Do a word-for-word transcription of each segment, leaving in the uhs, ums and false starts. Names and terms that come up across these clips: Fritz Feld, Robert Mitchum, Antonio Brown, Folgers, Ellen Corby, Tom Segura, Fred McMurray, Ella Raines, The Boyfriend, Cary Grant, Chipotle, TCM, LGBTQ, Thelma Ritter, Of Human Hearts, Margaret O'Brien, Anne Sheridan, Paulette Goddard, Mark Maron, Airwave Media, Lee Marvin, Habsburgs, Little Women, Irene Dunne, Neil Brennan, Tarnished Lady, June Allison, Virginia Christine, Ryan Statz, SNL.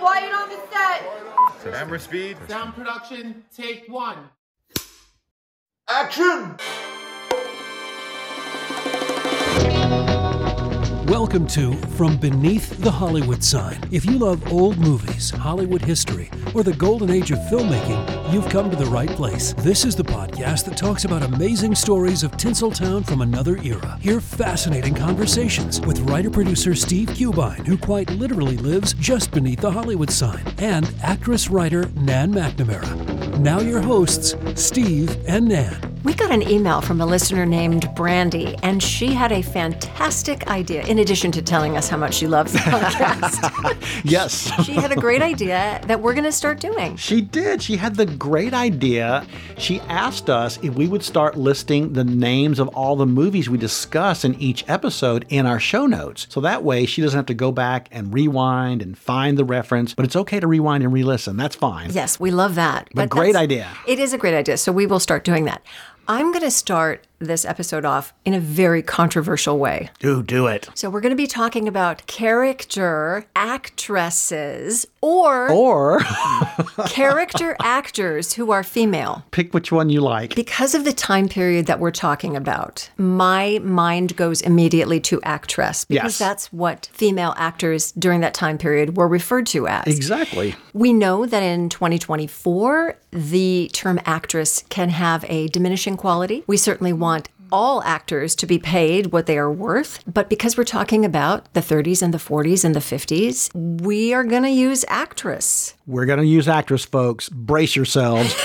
Quiet on the set. Camera speed. Sound production. Take one. Action! Welcome to From Beneath the Hollywood Sign. If you love old movies, Hollywood history, or the golden age of filmmaking, you've come to the right place. This is the podcast that talks about amazing stories of Tinseltown from another era. Hear fascinating conversations with writer-producer Steve Kubine, who quite literally lives just beneath the Hollywood sign, and actress-writer Nan McNamara. Now your hosts, Steve and Nan. We got an email from a listener named Brandy, and she had a fantastic idea, in addition to telling us how much she loves the podcast. Yes. She had a great idea that we're going to start doing. She did. She had the great idea. She asked us if we would start listing the names of all the movies we discuss in each episode in our show notes. So that way she doesn't have to go back and rewind and find the reference, but it's okay to rewind and re-listen. That's fine. Yes, we love that. But, but great idea. It is a great idea, so we will start doing that. I'm going to start this episode off in a very controversial way. Do, do it. So we're going to be talking about character actresses or... Or... character actors who are female. Pick which one you like. Because of the time period that we're talking about, my mind goes immediately to actress. Because yes. That's what female actors during that time period were referred to as. Exactly. We know that in twenty twenty-four, the term actress can have a diminishing quality. We certainly want all actors to be paid what they are worth. But because we're talking about the thirties and the forties and the fifties, we are going to use actress. We're going to use actress, folks. Brace yourselves.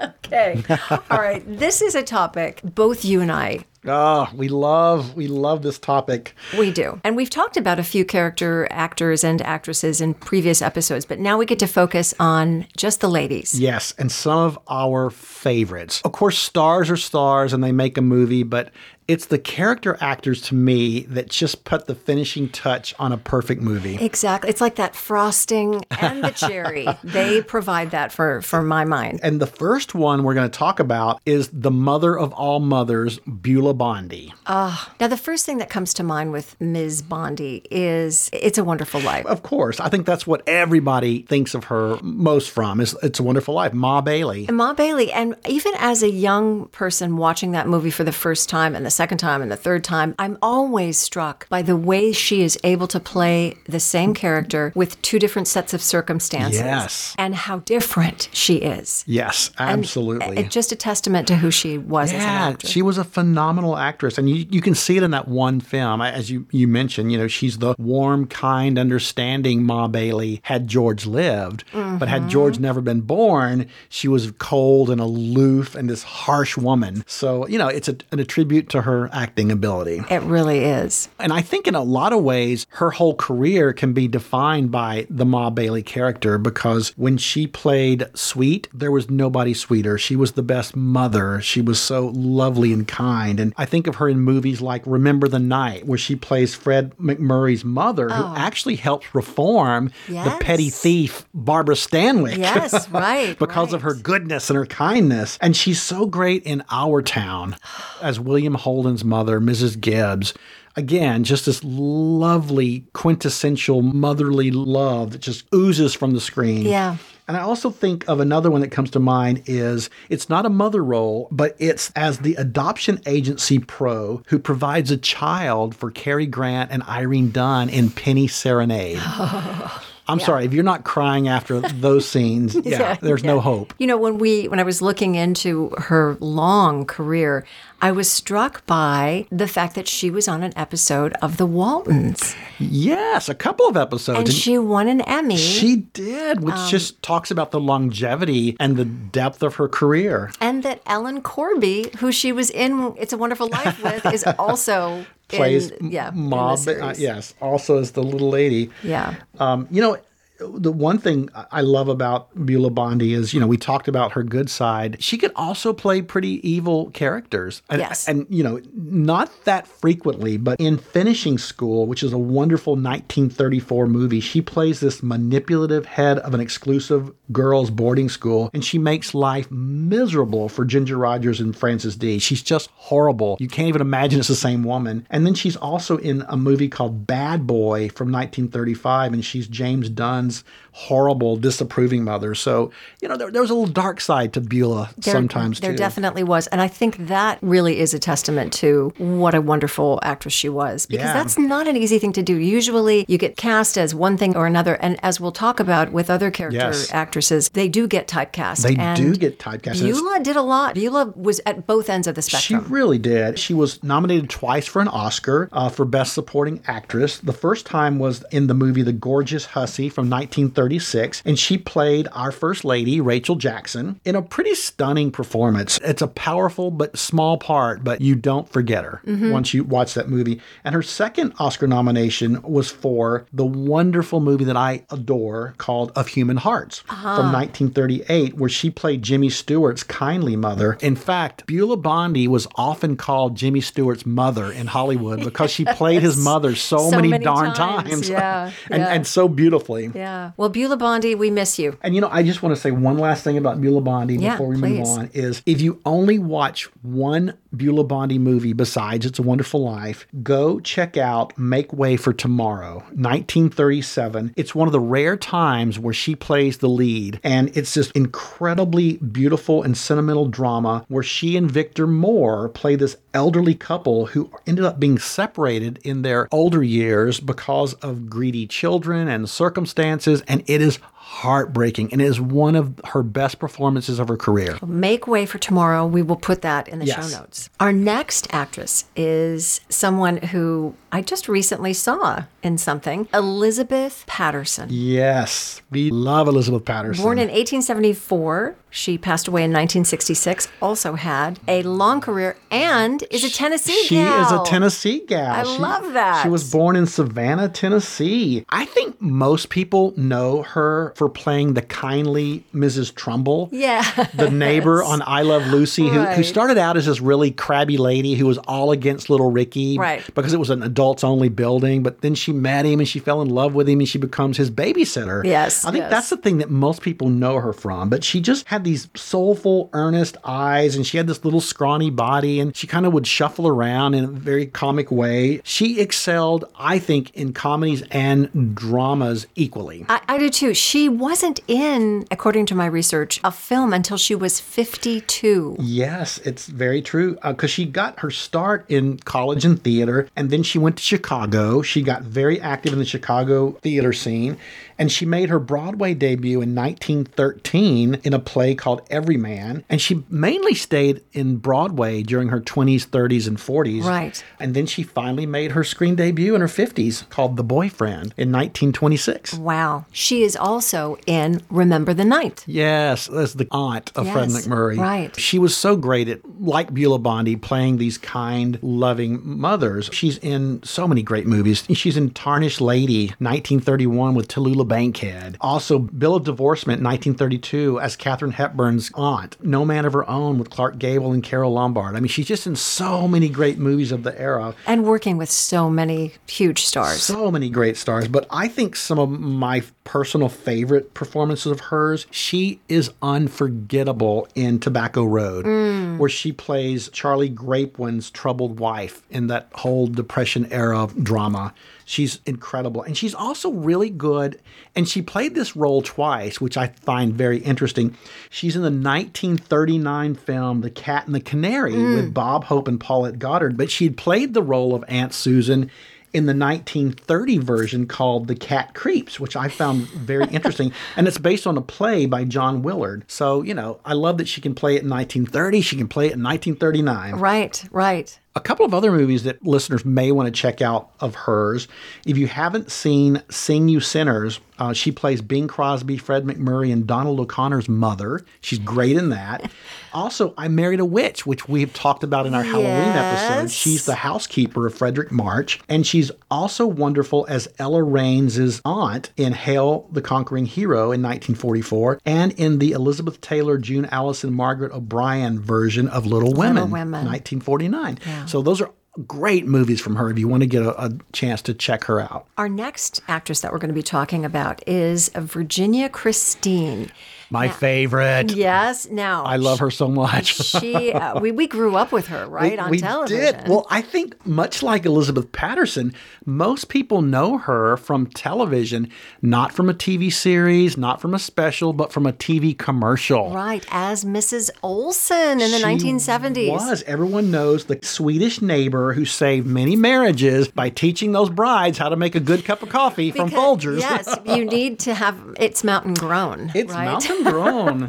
Okay. All right. This is a topic both you and I Oh, we love, we love this topic. We do. And we've talked about a few character actors and actresses in previous episodes, but now we get to focus on just the ladies. Yes, and some of our favorites. Of course, stars are stars and they make a movie, but it's the character actors, to me, that just put the finishing touch on a perfect movie. Exactly. It's like that frosting and the cherry. They provide that for, for my mind. And the first one we're going to talk about is the mother of all mothers, Beulah Bondi. Uh, now, the first thing that comes to mind with Miz Bondi is It's a Wonderful Life. Of course. I think that's what everybody thinks of her most from, is It's a Wonderful Life. Ma Bailey. And Ma Bailey. And even as a young person watching that movie for the first time and the second time and the third time, I'm always struck by the way she is able to play the same character with two different sets of circumstances. Yes. And how different she is. Yes, absolutely. And just a testament to who she was yeah, as an actress. She was a phenomenal actress. And you, you can see it in that one film. As you, you mentioned, you know, she's the warm, kind, understanding Ma Bailey had George lived. Mm-hmm. But had George never been born, she was cold and aloof and this harsh woman. So, you know, it's a, an attribute to her acting ability. It really is. And I think in a lot of ways, her whole career can be defined by the Ma Bailey character, because when she played Sweet, there was nobody sweeter mother. She was the best mother. She was so lovely and kind. And I think of her in movies like Remember the Night, where she plays Fred McMurray's mother, oh. who actually helps reform yes. the petty thief, Barbara Stanwyck. Yes, right. because right. of her goodness and her kindness. And she's so great in Our Town as William Holden's mother, Missus Gibbs. Again, just this lovely, quintessential motherly love that just oozes from the screen. Yeah. And I also think of another one that comes to mind is, it's not a mother role, but it's as the adoption agency pro who provides a child for Cary Grant and Irene Dunne in Penny Serenade. Oh. I'm yeah. sorry, if you're not crying after those scenes, yeah, yeah there's yeah. no hope. You know, when we when I was looking into her long career, I was struck by the fact that she was on an episode of The Waltons. Yes, a couple of episodes. And, and she won an Emmy. She did, which um, just talks about the longevity and the depth of her career. And that Ellen Corby, who she was in It's a Wonderful Life with, is also... Plays in, yeah, mob, uh, yes, also as the little lady. Yeah. Um, you know, the one thing I love about Beulah Bondi is, you know, we talked about her good side. She could also play pretty evil characters. And, yes. And, you know, not that frequently, but in Finishing School, which is a wonderful nineteen thirty-four movie, she plays this manipulative head of an exclusive girls' boarding school, and she makes life miserable for Ginger Rogers and Frances Dee. She's just horrible. You can't even imagine it's the same woman. And then she's also in a movie called Bad Boy from nineteen thirty-five, and she's James Dunn's horrible, disapproving mother. So, you know, there, there was a little dark side to Beulah there, sometimes, there too. There definitely was. And I think that really is a testament to what a wonderful actress she was. Because yeah. that's not an easy thing to do. Usually you get cast as one thing or another. And as we'll talk about with other character yes. actresses, they do get typecast. They and do get typecast. Beulah did a lot. Beulah was at both ends of the spectrum. She really did. She was nominated twice for an Oscar uh, for Best Supporting Actress. The first time was in the movie The Gorgeous Hussy from nineteen thirty-six, and she played our First Lady, Rachel Jackson, in a pretty stunning performance. It's a powerful but small part, but you don't forget her mm-hmm. once you watch that movie. And her second Oscar nomination was for the wonderful movie that I adore called Of Human Hearts uh-huh. from nineteen thirty-eight, where she played Jimmy Stewart's kindly mother. In fact, Beulah Bondi was often called Jimmy Stewart's mother in Hollywood because she played his mother so, so many, many darn times, times. Yeah, and, yeah. and so beautifully. Yeah. Yeah. Well, Beulah Bondi, we miss you. And, you know, I just want to say one last thing about Beulah Bondi yeah, before we please. move on is, if you only watch one Beulah Bondi movie besides It's a Wonderful Life, go check out Make Way for Tomorrow, nineteen thirty-seven. It's one of the rare times where she plays the lead. And it's this incredibly beautiful and sentimental drama where she and Victor Moore play this elderly couple who ended up being separated in their older years because of greedy children and circumstances. And it is heartbreaking. And it is one of her best performances of her career. Make Way for Tomorrow. We will put that in the yes. show notes. Our next actress is someone who I just recently saw in something, Elizabeth Patterson. Yes, we love Elizabeth Patterson. Born in eighteen seventy-four, she passed away in nineteen sixty-six, also had a long career, and is a Tennessee she gal. She is a Tennessee gal. I she, love that. She was born in Savannah, Tennessee. I think most people know her for playing the kindly Missus Trumbull, yeah, the neighbor on I Love Lucy, who, right. who started out as this really crabby lady who was all against little Ricky right. because it was an adults-only building, but then she met him and she fell in love with him and she becomes his babysitter. Yes, I think yes. that's the thing that most people know her from, but she just had these soulful, earnest eyes, and she had this little scrawny body, and she kind of would shuffle around in a very comic way. She excelled, I think, in comedies and dramas equally. I, I do too. She She wasn't in, according to my research, a film until she was fifty-two. Yes, it's very true. Because uh, she got her start in college and theater, and then she went to Chicago. She got very active in the Chicago theater scene, and she made her Broadway debut in nineteen thirteen in a play called Everyman. And she mainly stayed in Broadway during her twenties, thirties, and forties. Right. And then she finally made her screen debut in her fifties called The Boyfriend in nineteen twenty-six. Wow. She is also also in Remember the Night. Yes, as the aunt of yes, Fred McMurray. Right. She was so great at, like Beulah Bondi, playing these kind, loving mothers. She's in so many great movies. She's in Tarnished Lady, nineteen thirty-one, with Tallulah Bankhead. Also, Bill of Divorcement, nineteen thirty-two, as Katharine Hepburn's aunt. No Man of Her Own with Clark Gable and Carole Lombard. I mean, she's just in so many great movies of the era. And working with so many huge stars. So many great stars. But I think some of my personal favorite performances of hers, she is unforgettable in Tobacco Road, mm. where she plays Charlie Grapewin's troubled wife in that whole Depression era drama. She's incredible. And she's also really good. And she played this role twice, which I find very interesting. She's in the nineteen thirty-nine film, The Cat and the Canary, mm. with Bob Hope and Paulette Goddard. But she'd played the role of Aunt Susan in the nineteen thirty version called The Cat Creeps, which I found very interesting. And it's based on a play by John Willard. So, you know, I love that she can play it in nineteen thirty. She can play it in nineteen thirty-nine. Right, right. A couple of other movies that listeners may want to check out of hers. If you haven't seen Sing You Sinners, uh, she plays Bing Crosby, Fred McMurray, and Donald O'Connor's mother. She's great in that. Also, I Married a Witch, which we've talked about in our Halloween yes. episode. She's the housekeeper of Frederick March. And she's also wonderful as Ella Raines' aunt in Hail the Conquering Hero in nineteen forty-four and in the Elizabeth Taylor, June Allison, Margaret O'Brien version of Little Women, Little Women. nineteen forty-nine. Yeah. So those are great movies from her if you want to get a, a chance to check her out. Our next actress that we're going to be talking about is Virginia Christine. My now, favorite. Yes. Now. I love she, her so much. she, uh, we, we grew up with her, right, we, on we television. We did. Well, I think much like Elizabeth Patterson, most people know her from television, not from a T V series, not from a special, but from a T V commercial. Right, as Missus Olson in the she nineteen seventies. was. Everyone knows the Swedish neighbor who saved many marriages by teaching those brides how to make a good cup of coffee because, from Folgers. Yes, you need to have, it's mountain grown, it's right? Mountain grown,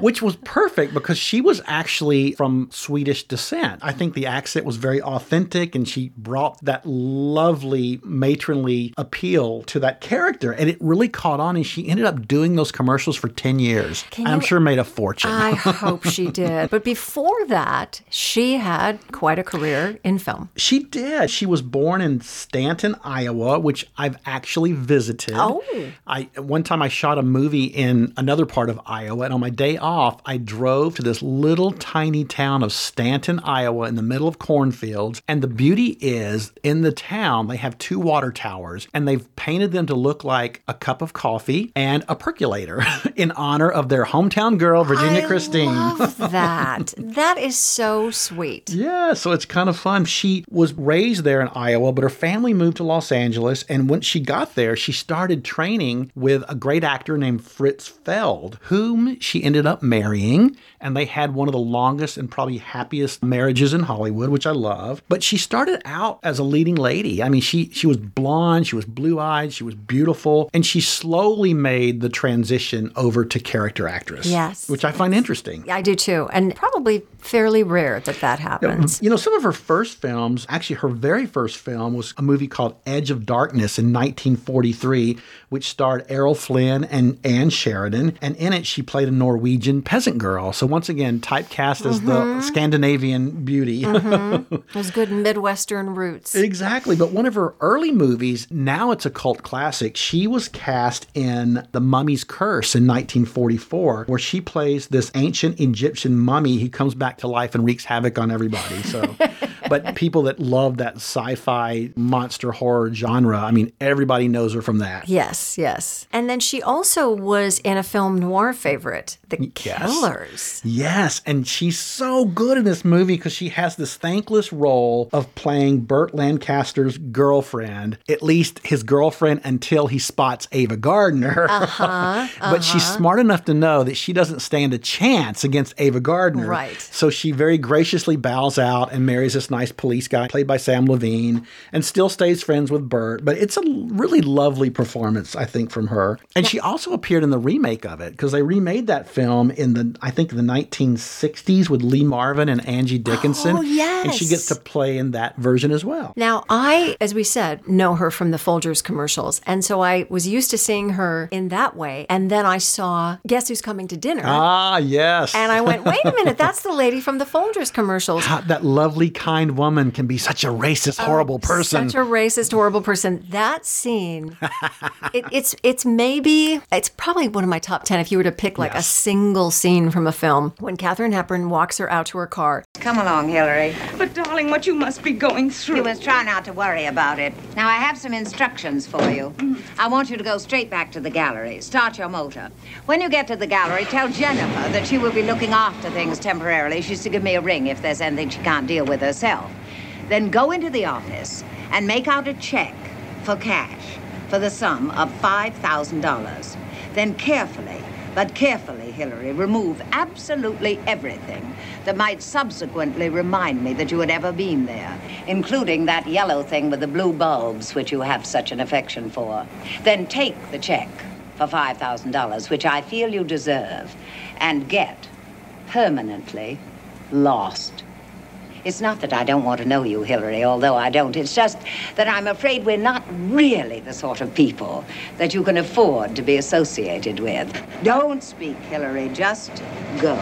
which was perfect because she was actually from Swedish descent. I think the accent was very authentic and she brought that lovely matronly appeal to that character. And it really caught on and she ended up doing those commercials for ten years. Can I'm you, sure made a fortune. I hope she did. But before that, she had quite a career in film. She did. She was born in Stanton, Iowa, which I've actually visited. Oh. I One time I shot a movie in another part of Iowa, and on my day off, I drove to this little tiny town of Stanton, Iowa, in the middle of cornfields. And the beauty is, in the town, they have two water towers, and they've painted them to look like a cup of coffee and a percolator in honor of their hometown girl, Virginia I Christine. I love that. That is so sweet. Yeah, so it's kind of fun. She was raised there in Iowa, but her family moved to Los Angeles, and when she got there, she started training with a great actor named Fritz Feld, whom she ended up marrying, and they had one of the longest and probably happiest marriages in Hollywood, which I love. But she started out as a leading lady. I mean, she she was blonde, she was blue-eyed, she was beautiful, and she slowly made the transition over to character actress. Yes. Which I find interesting. I do too, and probably fairly rare that that happens. You know, some of her first films, actually her very first film was a movie called Edge of Darkness in nineteen forty-three, which starred Errol Flynn and Anne Sheridan. And in it, she played a Norwegian peasant girl. So once again, typecast mm-hmm. as the Scandinavian beauty. Mm-hmm. Those good Midwestern roots. Exactly. But one of her early movies, now it's a cult classic, she was cast in The Mummy's Curse in nineteen forty-four, where she plays this ancient Egyptian mummy who comes back to life and wreaks havoc on everybody. So, but people that love that sci-fi monster horror genre, I mean, everybody knows her from that. Yes, yes. And then she also was in a film noir favorite, The Killers. Yes, yes. And she's so good in this movie because she has this thankless role of playing Burt Lancaster's girlfriend, at least his girlfriend until he spots Ava Gardner. Uh-huh, uh-huh. But she's smart enough to know that she doesn't stand a chance against Ava Gardner. Right. So she very graciously bows out and marries this nice police guy played by Sam Levine, and still stays friends with Bert. But it's a really lovely performance, I think, from her. And she also appeared in the remake of it, because they remade that film in the, I think, the nineteen sixties with Lee Marvin and Angie Dickinson. Oh, yes. And she gets to play in that version as well. Now, I, as we said, know her from the Folgers commercials. And so I was used to seeing her in that way. And then I saw Guess Who's Coming to Dinner. Ah, yes. And I went, wait a minute, that's the lady from the Folgers commercials. How, that lovely, kind woman can be such a racist, horrible oh, person. Such a racist, horrible person. That scene, it, it's it's maybe, it's probably one of my top ten if you were to pick like yes. a single scene from a film. When Katharine Hepburn walks her out to her car. Come along, Hillary. But darling, what you must be going through. You must try not to worry about it. Now, I have some instructions for you. Mm. I want you to go straight back to the gallery. Start your motor. When you get to the gallery, tell Jennifer that she will be looking after things temporarily. She's to give me a ring if there's anything she can't deal with herself. Then go into the office and make out a check for cash for the sum of five thousand dollars. Then carefully, but carefully, Hillary, remove absolutely everything that might subsequently remind me that you had ever been there, including that yellow thing with the blue bulbs, which you have such an affection for. Then take the check for five thousand dollars, which I feel you deserve, and get permanently lost. It's not that I don't want to know you, Hillary, although I don't. It's just that I'm afraid we're not really the sort of people that you can afford to be associated with. Don't speak, Hillary. Just go.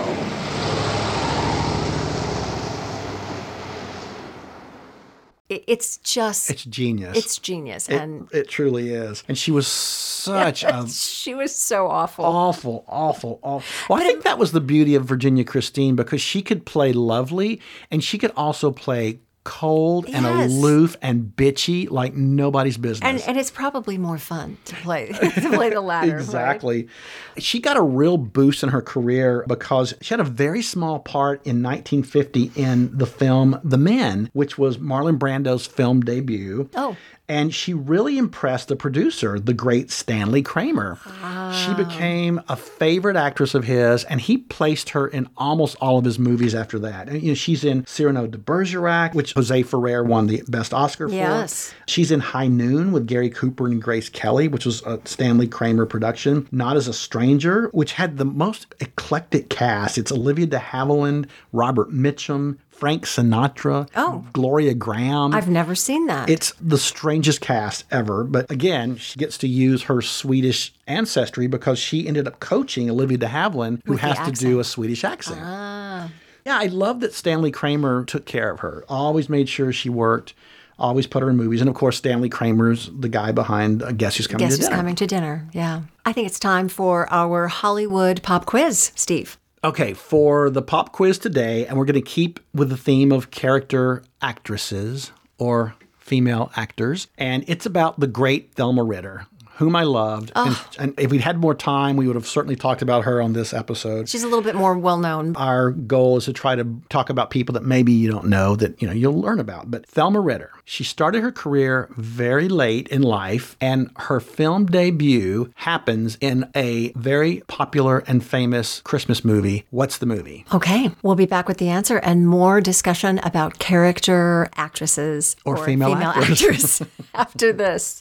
It's just... It's genius. It's genius. It, and it truly is. And she was such a... She was so awful. Awful, awful, awful. Well, but I think it, that was the beauty of Virginia Christine, because she could play lovely, and she could also play cold and yes. aloof and bitchy like nobody's business. And, and it's probably more fun to play to play the latter. Exactly. Right? She got a real boost in her career because she had a very small part in nineteen fifty in the film The Men, which was Marlon Brando's film debut. Oh. And she really impressed the producer, the great Stanley Kramer. Wow. She became a favorite actress of his, and he placed her in almost all of his movies after that. And, you know, she's in Cyrano de Bergerac, which Jose Ferrer won the Best Oscar yes. for. She's in High Noon with Gary Cooper and Grace Kelly, which was a Stanley Kramer production. Not as a Stranger, which had the most eclectic cast. It's Olivia de Havilland, Robert Mitchum, Frank Sinatra, oh. Gloria Graham. I've never seen that. It's the strangest cast ever. But again, she gets to use her Swedish ancestry because she ended up coaching Olivia de Havilland, who With has to do a Swedish accent. Ah. Yeah, I love that Stanley Kramer took care of her, always made sure she worked, always put her in movies. And of course, Stanley Kramer's the guy behind Guess Who's Coming Guess to Dinner. Guess Who's Coming to Dinner, yeah. I think it's time for our Hollywood pop quiz, Steve. Okay, for the pop quiz today, and we're going to keep with the theme of character actresses or female actors, and it's about the great Thelma Ritter, whom I loved. Oh. And, and if we'd had more time, we would have certainly talked about her on this episode. She's a little bit more well-known. Our goal is to try to talk about people that maybe you don't know that, you know, you'll learn about. But Thelma Ritter, she started her career very late in life, and her film debut happens in a very popular and famous Christmas movie. What's the movie? Okay. We'll be back with the answer and more discussion about character actresses or, or female, female actors, actors after this.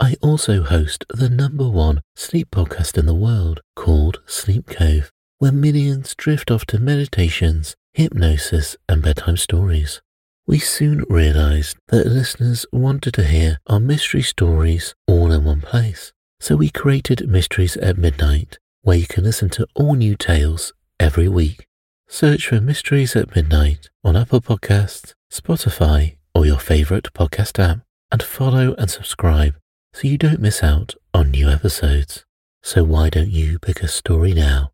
I also host the number one sleep podcast in the world called Sleep Cove, where millions drift off to meditations, hypnosis, and bedtime stories. We soon realized that listeners wanted to hear our mystery stories all in one place, so we created Mysteries at Midnight, where you can listen to all new tales every week. Search for Mysteries at Midnight on Apple Podcasts, Spotify, or your favorite podcast app, and follow and subscribe so you don't miss out on new episodes. So why don't you pick a story now?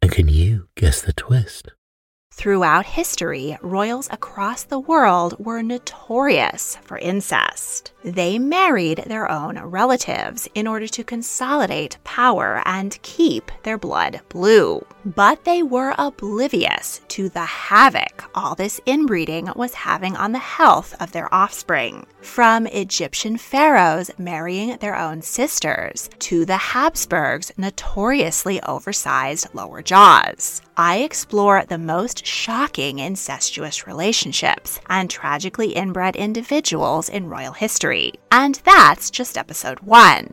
And can you guess the twist? Throughout history, royals across the world were notorious for incest. They married their own relatives in order to consolidate power and keep their blood blue. But they were oblivious to the havoc all this inbreeding was having on the health of their offspring. From Egyptian pharaohs marrying their own sisters to the Habsburgs' notoriously oversized lower jaws. I explore the most shocking incestuous relationships and tragically inbred individuals in royal history. And that's just episode one.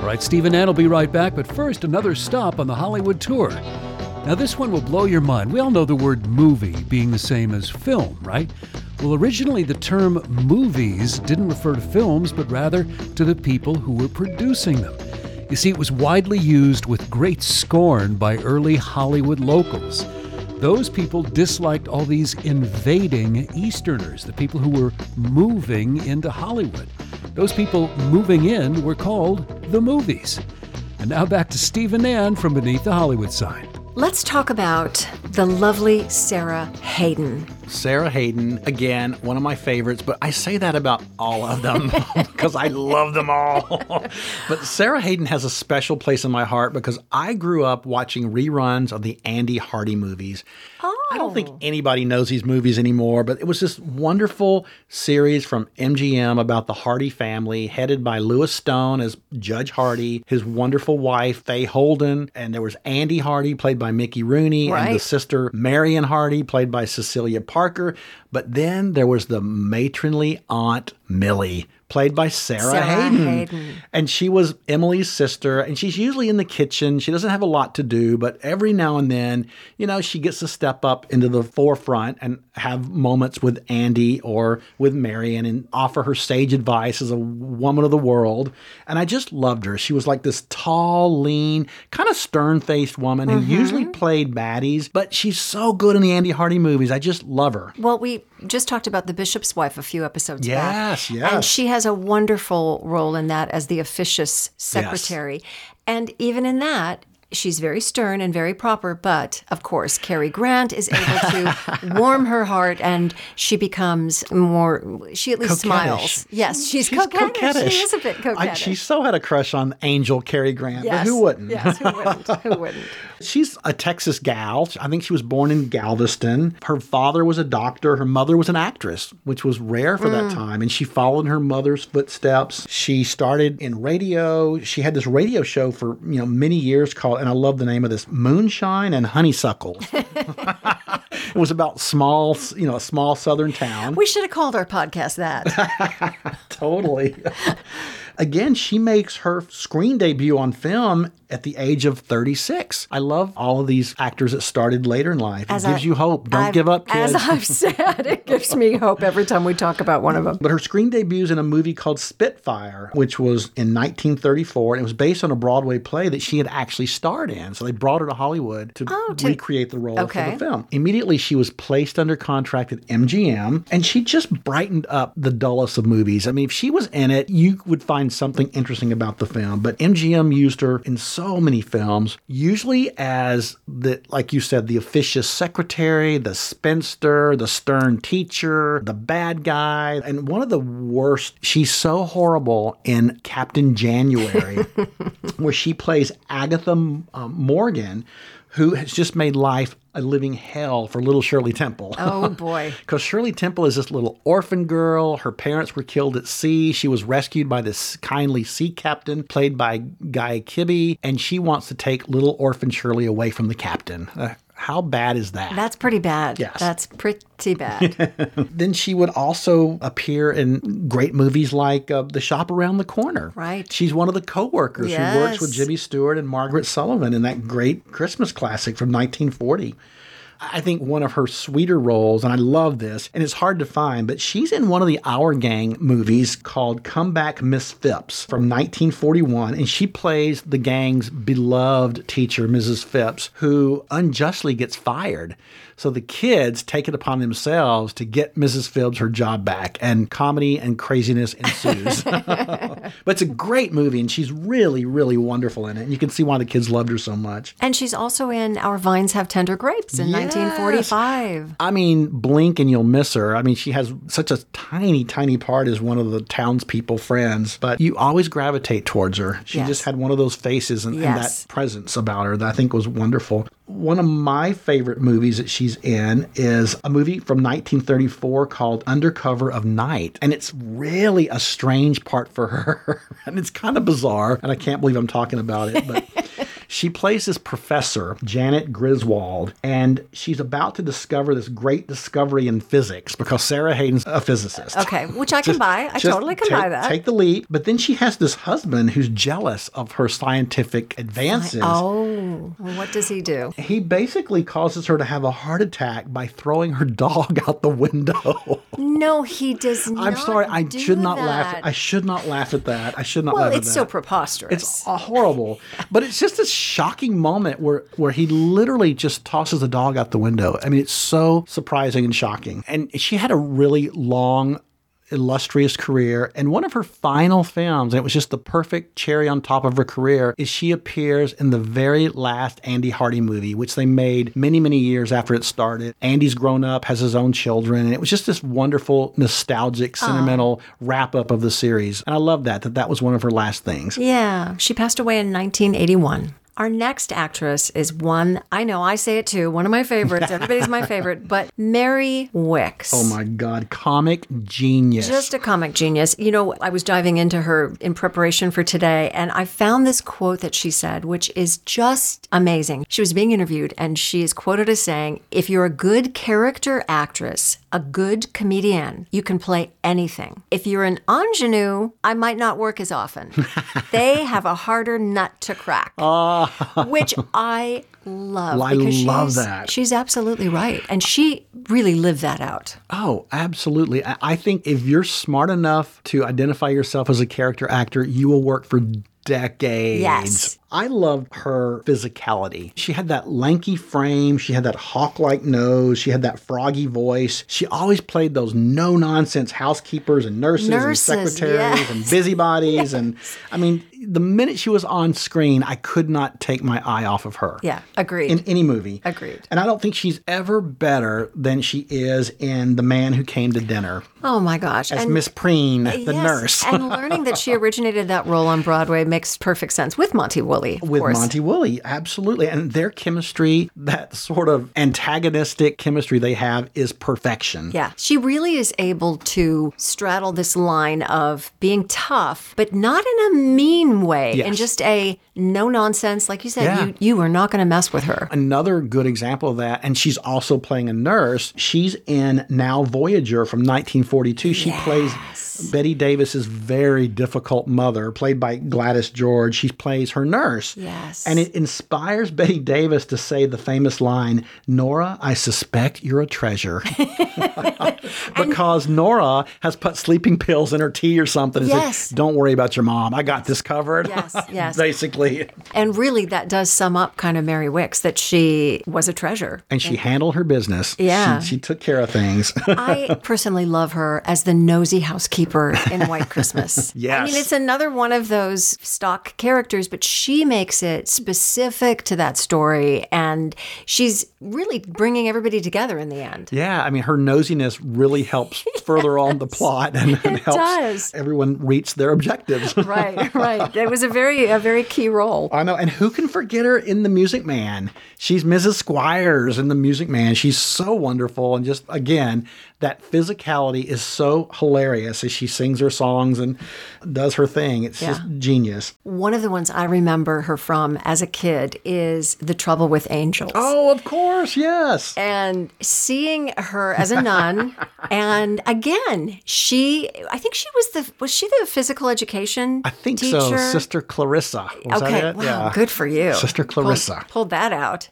All right, Steve and Ann will be right back, but first, another stop on the Hollywood tour. Now, this one will blow your mind. We all know the word movie being the same as film, right? Well, originally the term movies didn't refer to films, but rather to the people who were producing them. You see, it was widely used with great scorn by early Hollywood locals. Those people disliked all these invading Easterners, the people who were moving into Hollywood. Those people moving in were called the movies. And now back to Steve and Ann from Beneath the Hollywood Sign. Let's talk about the lovely Sara Haden. Sara Haden, again, one of my favorites, but I say that about all of them because I love them all. But Sara Haden has a special place in my heart because I grew up watching reruns of the Andy Hardy movies. Oh. I don't think anybody knows these movies anymore, but it was this wonderful series from M G M about the Hardy family, headed by Lewis Stone as Judge Hardy, his wonderful wife, Faye Holden, and there was Andy Hardy, played by Mickey Rooney, right. And the sister Marion Hardy, played by Cecilia Parker. But then there was the matronly aunt Millie, played by Sara, Sara Haden. Haden. And she was Emily's sister, and she's usually in the kitchen. She doesn't have a lot to do, but every now and then, you know, she gets to step up into the forefront and have moments with Andy or with Marion and offer her sage advice as a woman of the world. And I just loved her. She was like this tall, lean, kind of stern-faced woman mm-hmm. who usually played baddies, but she's so good in the Andy Hardy movies. I just love her. Well, we just talked about The Bishop's Wife a few episodes yes, back. Yes, yes. And she has a wonderful role in that as the officious secretary. Yes. And even in that, she's very stern and very proper, but of course, Cary Grant is able to warm her heart, and she becomes more, she at least coquettish. Smiles. Yes, she's, she's coquettish. coquettish. She is a bit coquettish. I, she so had a crush on Angel Cary Grant, yes. But who wouldn't? Yes, who wouldn't? Who wouldn't? She's a Texas gal. I think she was born in Galveston. Her father was a doctor. Her mother was an actress, which was rare for mm. that time, and she followed her mother's footsteps. She started in radio. She had this radio show for, you know, many years called, and I love the name of this, Moonshine and Honeysuckle. It was about small, you know, a small southern town. We should have called our podcast that. Totally. Again, she makes her screen debut on film at the age of thirty-six. I love all of these actors that started later in life. It as gives I, you hope. Don't I've, give up, kids. As I've said, it gives me hope every time we talk about one of them. But her screen debut is in a movie called Spitfire, which was in nineteen thirty-four. And it was based on a Broadway play that she had actually starred in. So they brought her to Hollywood to, oh, to recreate the role okay. for the film. Immediately, she was placed under contract at M G M. And she just brightened up the dullest of movies. I mean, if she was in it, you would find something interesting about the film, but M G M used her in so many films, usually as the, like you said, the officious secretary, the spinster, the stern teacher, the bad guy, and one of the worst. She's so horrible in Captain January, where she plays Agatha um, Morgan, who has just made life a living hell for little Shirley Temple. Oh, boy. Because Shirley Temple is this little orphan girl. Her parents were killed at sea. She was rescued by this kindly sea captain played by Guy Kibbe, and she wants to take little orphan Shirley away from the captain. Uh, How bad is that? That's pretty bad. Yes. That's pretty bad. Then she would also appear in great movies like uh, The Shop Around the Corner. Right. She's one of the co-workers yes. who works with Jimmy Stewart and Margaret Sullivan in that great Christmas classic from nineteen forty. I think, one of her sweeter roles, and I love this, and it's hard to find, but she's in one of the Our Gang movies called Come Back, Miss Phipps from nineteen forty-one, and she plays the gang's beloved teacher, Missus Phipps, who unjustly gets fired. So the kids take it upon themselves to get Missus Phipps her job back, and comedy and craziness ensues. But it's a great movie, and she's really, really wonderful in it, and you can see why the kids loved her so much. And she's also in Our Vines Have Tender Grapes in yes. nineteen forty-five. I mean, blink and you'll miss her. I mean, she has such a tiny, tiny part as one of the townspeople friends, but you always gravitate towards her. She yes. just had one of those faces and, yes. and that presence about her that I think was wonderful. One of my favorite movies that she's in is a movie from nineteen thirty-four called Under Cover of Night. And it's really a strange part for her. And it's kind of bizarre. And I can't believe I'm talking about it. But she plays this professor, Janet Griswold, and she's about to discover this great discovery in physics because Sara Haden's a physicist. Okay, which I can just, buy. I totally can take, buy that. Take the leap. But then she has this husband who's jealous of her scientific advances. I, oh, well, what does he do? He basically causes her to have a heart attack by throwing her dog out the window. No, he does not. I'm sorry. I do should not that. laugh. At, I should not laugh at that. I should not well, laugh at that. Well, it's so preposterous. It's horrible. But it's just a shocking moment where where he literally just tosses the dog out the window. I mean, it's so surprising and shocking. And she had a really long, illustrious career. And one of her final films, and it was just the perfect cherry on top of her career, is she appears in the very last Andy Hardy movie, which they made many, many years after it started. Andy's grown up, has his own children. And it was just this wonderful, nostalgic, sentimental Aww. wrap up of the series. And I love that, that that was one of her last things. Yeah. She passed away in nineteen eighty-one. Our next actress is one, I know, I say it too, one of my favorites. Everybody's my favorite, but Mary Wickes. Oh my God, comic genius. Just a comic genius. You know, I was diving into her in preparation for today, and I found this quote that she said, which is just amazing. She was being interviewed, and she is quoted as saying, "If you're a good character actress, a good comedian, you can play anything. If you're an ingenue, I might not work as often. They have a harder nut to crack." Oh. Which I love. Well, I love she's, that. She's absolutely right. And she really lived that out. Oh, absolutely. I, I think if you're smart enough to identify yourself as a character actor, you will work for decades. Yes. I loved her physicality. She had that lanky frame. She had that hawk-like nose. She had that froggy voice. She always played those no-nonsense housekeepers and nurses, nurses and secretaries yes. and busybodies. Yes. And I mean, the minute she was on screen, I could not take my eye off of her. Yeah, agreed. In any movie. Agreed. And I don't think she's ever better than she is in The Man Who Came to Dinner. Oh, my gosh. As Miss Preen, the yes. nurse. And learning that she originated that role on Broadway makes perfect sense with Monty Williams. With course. Monty Woolley, absolutely. And their chemistry, that sort of antagonistic chemistry they have, is perfection. Yeah. She really is able to straddle this line of being tough, but not in a mean way, yes. in just a no-nonsense, like you said, yeah. you, you are not going to mess with her. Another good example of that, and she's also playing a nurse, she's in Now Voyager from nineteen forty-two. She yes. plays Betty Davis's very difficult mother, played by Gladys George. She plays her nurse. Yes. And it inspires Betty Davis to say the famous line, "Nora, I suspect you're a treasure." Because and Nora has put sleeping pills in her tea or something. Yes. Said, "Don't worry about your mom. I got this covered." Yes, yes. Basically. And really that does sum up kind of Mary Wickes, that she was a treasure. And she and, handled her business. Yeah. She, she took care of things. I personally love her as the nosy housekeeper in White Christmas. Yes. I mean, it's another one of those stock characters, but she She makes it specific to that story, and she's really bringing everybody together in the end. Yeah, I mean, her nosiness really helps yes. further on the plot, and, and helps does. everyone reach their objectives. Right, right. It was a very, a very key role. I know, and who can forget her in The Music Man? She's Missus Squires in The Music Man. She's so wonderful, and just, again, that physicality is so hilarious as she sings her songs and does her thing. It's yeah. just genius. One of the ones I remember her from as a kid is The Trouble with Angels. Oh, of course, yes. And seeing her as a nun, and again, she, I think she was the, was she the physical education I think teacher? so, Sister Clarissa. Was okay, that it? wow, yeah. Good for you. Sister Clarissa. Pulled, pulled that out.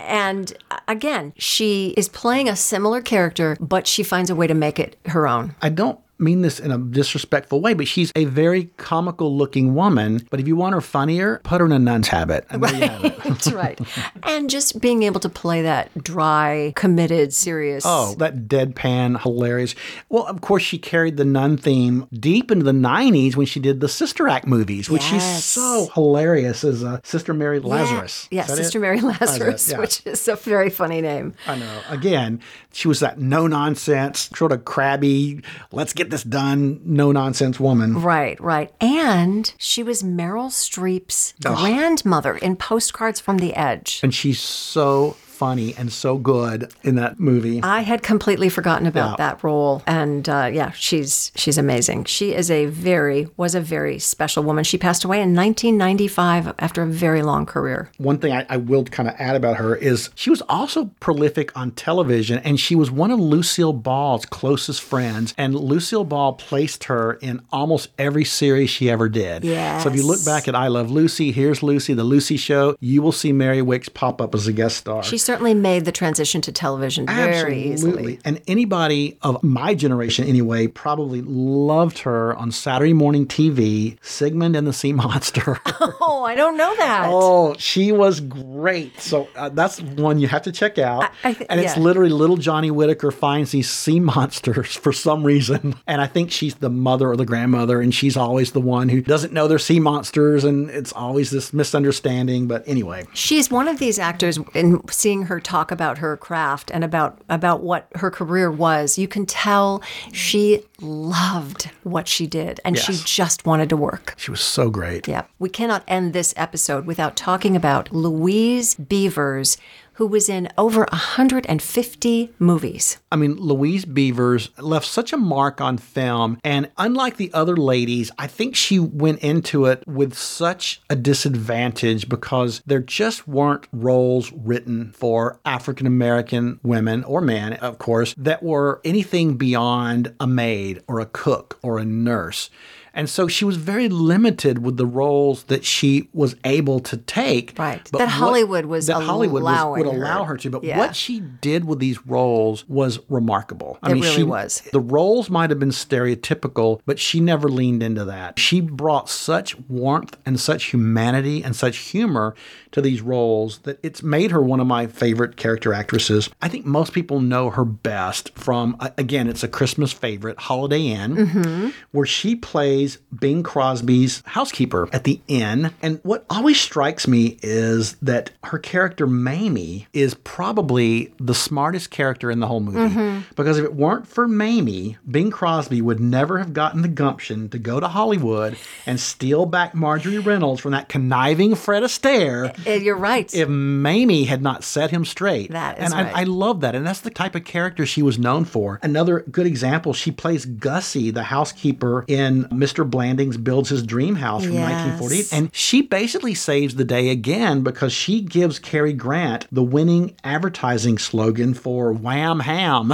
And again, she is playing a similar character, but she finds a way to make it her own. I don't mean this in a disrespectful way, but she's a very comical looking woman. But if you want her funnier, put her in a nun's habit. And right. There you have it. Right. And just being able to play that dry, committed, serious. Oh, that deadpan, hilarious. Well, of course, she carried the nun theme deep into the nineties when she did the Sister Act movies, which yes. she's so hilarious as uh, Sister Mary Lazarus. Yeah, yeah Sister it? Mary Lazarus, yeah. which is a very funny name. I know. Again, she was that no-nonsense, sort of crabby, let's get this done, no-nonsense woman. Right, right. And she was Meryl Streep's Ugh. grandmother in Postcards from the Edge. And she's so funny and so good in that movie. I had completely forgotten about yeah. that role. And uh, yeah, she's she's amazing. She is a very, was a very special woman. She passed away in nineteen ninety-five after a very long career. One thing I, I will kind of add about her is she was also prolific on television, and she was one of Lucille Ball's closest friends. And Lucille Ball placed her in almost every series she ever did. Yes. So if you look back at I Love Lucy, Here's Lucy, The Lucy Show, you will see Mary Wickes pop up as a guest star. She's certainly made the transition to television very Absolutely. easily. And anybody of my generation anyway probably loved her on Saturday morning T V, Sigmund and the Sea Monster. Oh, I don't know that. Oh, she was great. So uh, that's one you have to check out. I, I th- and it's yeah. literally little Johnny Whitaker finds these sea monsters for some reason. And I think she's the mother or the grandmother, and she's always the one who doesn't know they're sea monsters, and it's always this misunderstanding. But anyway. She's one of these actors in seeing her talk about her craft and about about what her career was, you can tell she loved what she did, and yes. she just wanted to work. She was so great. Yeah. We cannot end this episode without talking about Louise Beavers, who was in over one hundred fifty movies. I mean, Louise Beavers left such a mark on film, and unlike the other ladies, I think she went into it with such a disadvantage because there just weren't roles written for African-American women or men, of course, that were anything beyond a maid or a cook or a nurse. And so she was very limited with the roles that she was able to take. Right. But that Hollywood was that Hollywood was, would allow her to. But yeah. what she did with these roles was remarkable. I it mean, really she, was. The roles might have been stereotypical, but she never leaned into that. She brought such warmth and such humanity and such humor to these roles that it's made her one of my favorite character actresses. I think most people know her best from, again, it's a Christmas favorite, Holiday Inn, mm-hmm. where she plays Bing Crosby's housekeeper at the inn. And what always strikes me is that her character, Mamie, is probably the smartest character in the whole movie. Mm-hmm. Because if it weren't for Mamie, Bing Crosby would never have gotten the gumption to go to Hollywood and steal back Marjorie Reynolds from that conniving Fred Astaire. You're right. If Mamie had not set him straight. That is and right. I, I love that. And that's the type of character she was known for. Another good example, she plays Gussie, the housekeeper in Mister Blandings Builds His Dream House from yes. nineteen forty-eight. And she basically saves the day again because she gives Cary Grant the winning advertising slogan for Wham Ham.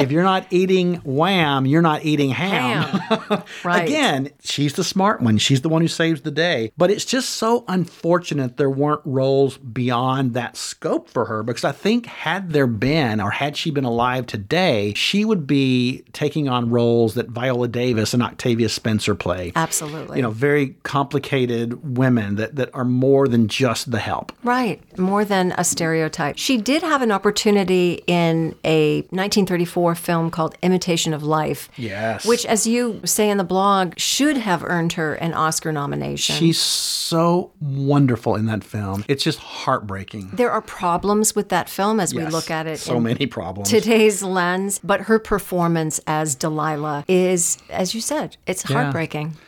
If you're not eating wham, you're not eating ham. ham. Right. Again, she's the smart one. She's the one who saves the day. But it's just so unfortunate there weren't roles beyond that scope for her, because I think had there been, or had she been alive today, she would be taking on roles that Viola Davis and Octavia Spencer play. Absolutely. You know, very complicated women that, that are more than just the help. Right. More than a stereotype. She did have an opportunity in a nineteen thirty-four film called Imitation of Life. Yes. Which, as you say in the blog, should have earned her an Oscar nomination. She's so wonderful in that film. It's just heartbreaking. There are problems with that film as yes. we look at it. So in many problems. Today's lens. But her performance as Delilah is, as you said, it's yeah. heartbreaking.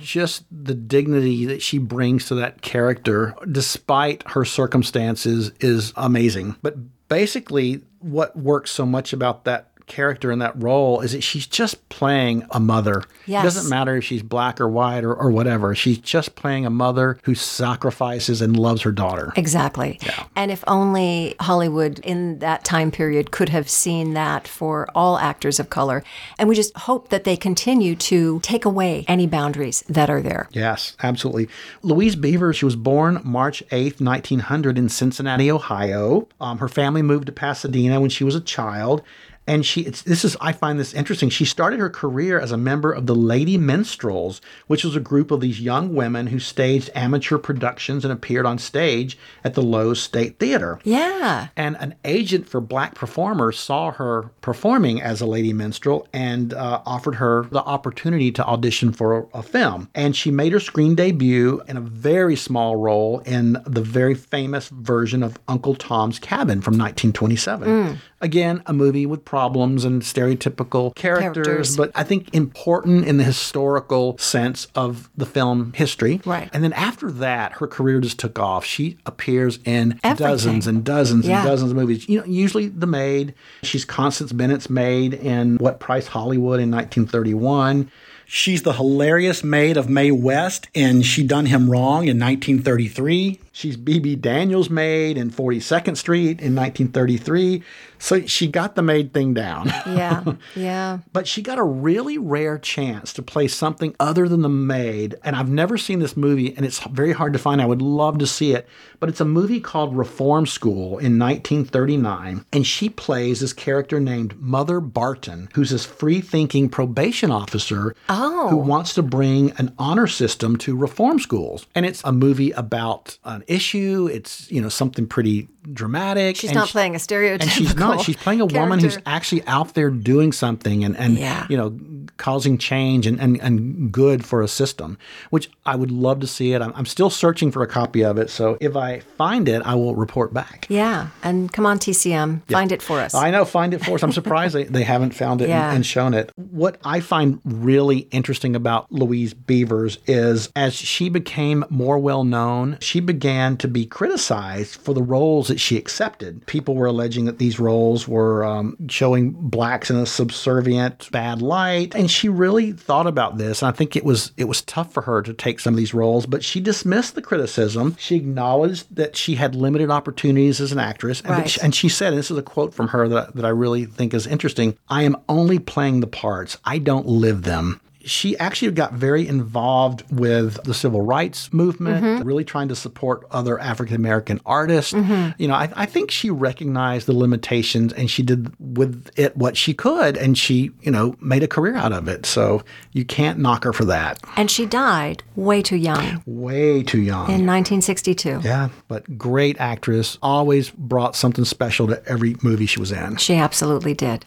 Just the dignity that she brings to that character, despite her circumstances, is amazing. But basically what works so much about that character in that role is that she's just playing a mother. Yes. It doesn't matter if she's black or white or, or whatever. She's just playing a mother who sacrifices and loves her daughter. Exactly. Yeah. And if only Hollywood in that time period could have seen that for all actors of color. And we just hope that they continue to take away any boundaries that are there. Yes, absolutely. Louise Beavers, she was born March eighth, nineteen hundred in Cincinnati, Ohio. Um, her family moved to Pasadena when she was a child. And she, it's, this is, I find this interesting. She started her career as a member of the Lady Minstrels, which was a group of these young women who staged amateur productions and appeared on stage at the Lowe's State Theater. Yeah. And an agent for black performers saw her performing as a Lady Minstrel and uh, offered her the opportunity to audition for a, a film. And she made her screen debut in a very small role in the very famous version of Uncle Tom's Cabin from nineteen twenty-seven. Mm. Again, a movie with problems and stereotypical characters, characters, but I think important in the historical sense of the film history. Right. And then after that, her career just took off. She appears in Everything. dozens and dozens yeah. and dozens of movies. You know, usually The Maid. She's Constance Bennett's maid in What Price Hollywood in nineteen thirty-one. She's the hilarious maid of Mae West in She Done Him Wrong in nineteen thirty-three. She's B B. Daniels' maid in forty-second Street in nineteen thirty-three. So she got the maid thing down. Yeah, yeah. But she got a really rare chance to play something other than the maid. And I've never seen this movie, and it's very hard to find. I would love to see it. But it's a movie called Reform School in nineteen thirty-nine. And she plays this character named Mother Barton, who's this free-thinking probation officer oh. who wants to bring an honor system to reform schools. And it's a movie about an issue. It's, you know, something pretty dramatic. She's and not she, playing a stereotypical. And she's not. She's playing a character. Woman who's actually out there doing something and, and yeah. you know, causing change and, and, and good for a system, which I would love to see it. I'm, I'm still searching for a copy of it. So if I find it, I will report back. Yeah. And come on, T C M. Yeah. Find it for us. I know. Find it for us. I'm surprised they, they haven't found it yeah. and, and shown it. What I find really interesting about Louise Beavers is as she became more well-known, she began to be criticized for the roles that she accepted. People were alleging that these roles were um, showing blacks in a subservient, bad light. And she really thought about this. And I think it was it was tough for her to take some of these roles, but she dismissed the criticism. She acknowledged that she had limited opportunities as an actress. And, right. she, and she said, and this is a quote from her that, that I really think is interesting, "I am only playing the parts. I don't live them." She actually got very involved with the civil rights movement, mm-hmm. really trying to support other African-American artists. Mm-hmm. You know, I, I think she recognized the limitations and she did with it what she could. And she, you know, made a career out of it. So you can't knock her for that. And she died way too young. Way too young. In nineteen sixty-two. Yeah. But great actress, always brought something special to every movie she was in. She absolutely did.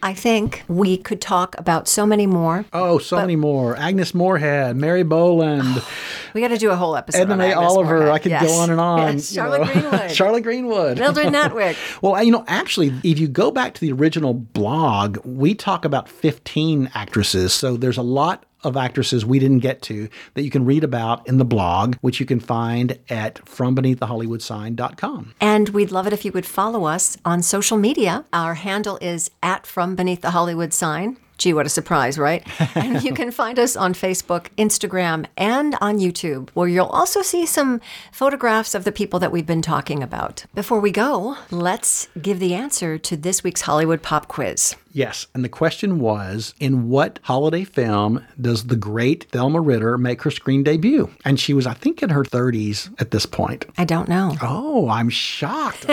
I think we could talk about so many more. Oh, so many more. Agnes Moorehead, Mary Boland. We got to do a whole episode Edna on May Agnes Oliver. Moorhead. I could yes. go on and on. Yes. Charlotte know. Greenwood. Charlotte Greenwood. Mildred Natwick. Well, you know, actually, if you go back to the original blog, we talk about fifteen actresses. So there's a lot of actresses we didn't get to that you can read about in the blog, which you can find at from beneath the hollywood sign dot com. And we'd love it if you would follow us on social media. Our handle is at From Beneath the Hollywood Sign. Gee, what a surprise, right? And you can find us on Facebook, Instagram, and on YouTube, where you'll also see some photographs of the people that we've been talking about. Before we go, let's give the answer to this week's Hollywood Pop Quiz. Yes, and the question was, in what holiday film does the great Thelma Ritter make her screen debut? And she was, I think, in her thirties at this point. I don't know. Oh, I'm shocked.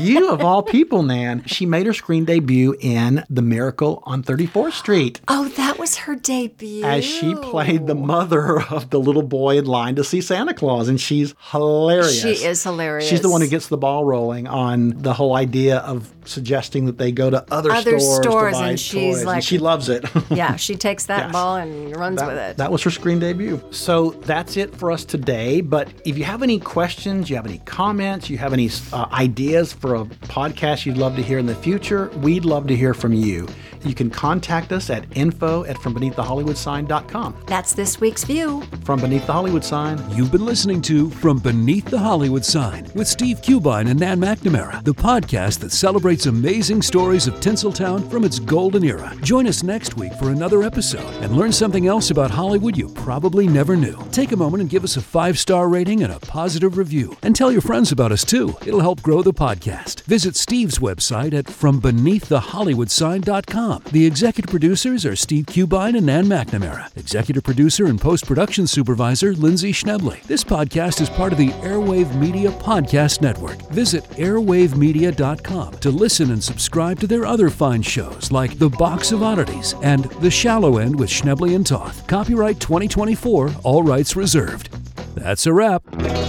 You, of all people, Nan. She made her screen debut in The Miracle on thirty-fourth Street. Oh, that was her debut. As she played the mother of the little boy in line to see Santa Claus, and she's hilarious. She is hilarious. She's the one who gets the ball rolling on the whole idea of suggesting that they go to other, other stores, stores. stores and she's toys. Like, and she loves it. Yeah, she takes that yes. ball and runs that, with it. That was her screen debut. So that's it for us today. But if you have any questions, you have any comments, you have any uh, ideas for a podcast you'd love to hear in the future, we'd love to hear from you. You can contact us at info at from beneath the hollywood sign dot com. That's this week's View. From Beneath the Hollywood Sign. You've been listening to From Beneath the Hollywood Sign with Steve Kubine and Nan McNamara, the podcast that celebrates amazing stories of Tinseltown from its golden era. Join us next week for another episode and learn something else about Hollywood you probably never knew. Take a moment and give us a five-star rating and a positive review. And tell your friends about us, too. It'll help grow the podcast. Visit Steve's website at from beneath the hollywood sign dot com. The executive producers are Steve Kubine and Nan McNamara. Executive producer and post-production supervisor, Lindsay Schnebley. This podcast is part of the Airwave Media Podcast Network. Visit airwave media dot com to listen and subscribe to their other fine shows like The Box of Oddities and The Shallow End with Schnebley and Toth. Copyright twenty twenty-four, all rights reserved. That's a wrap.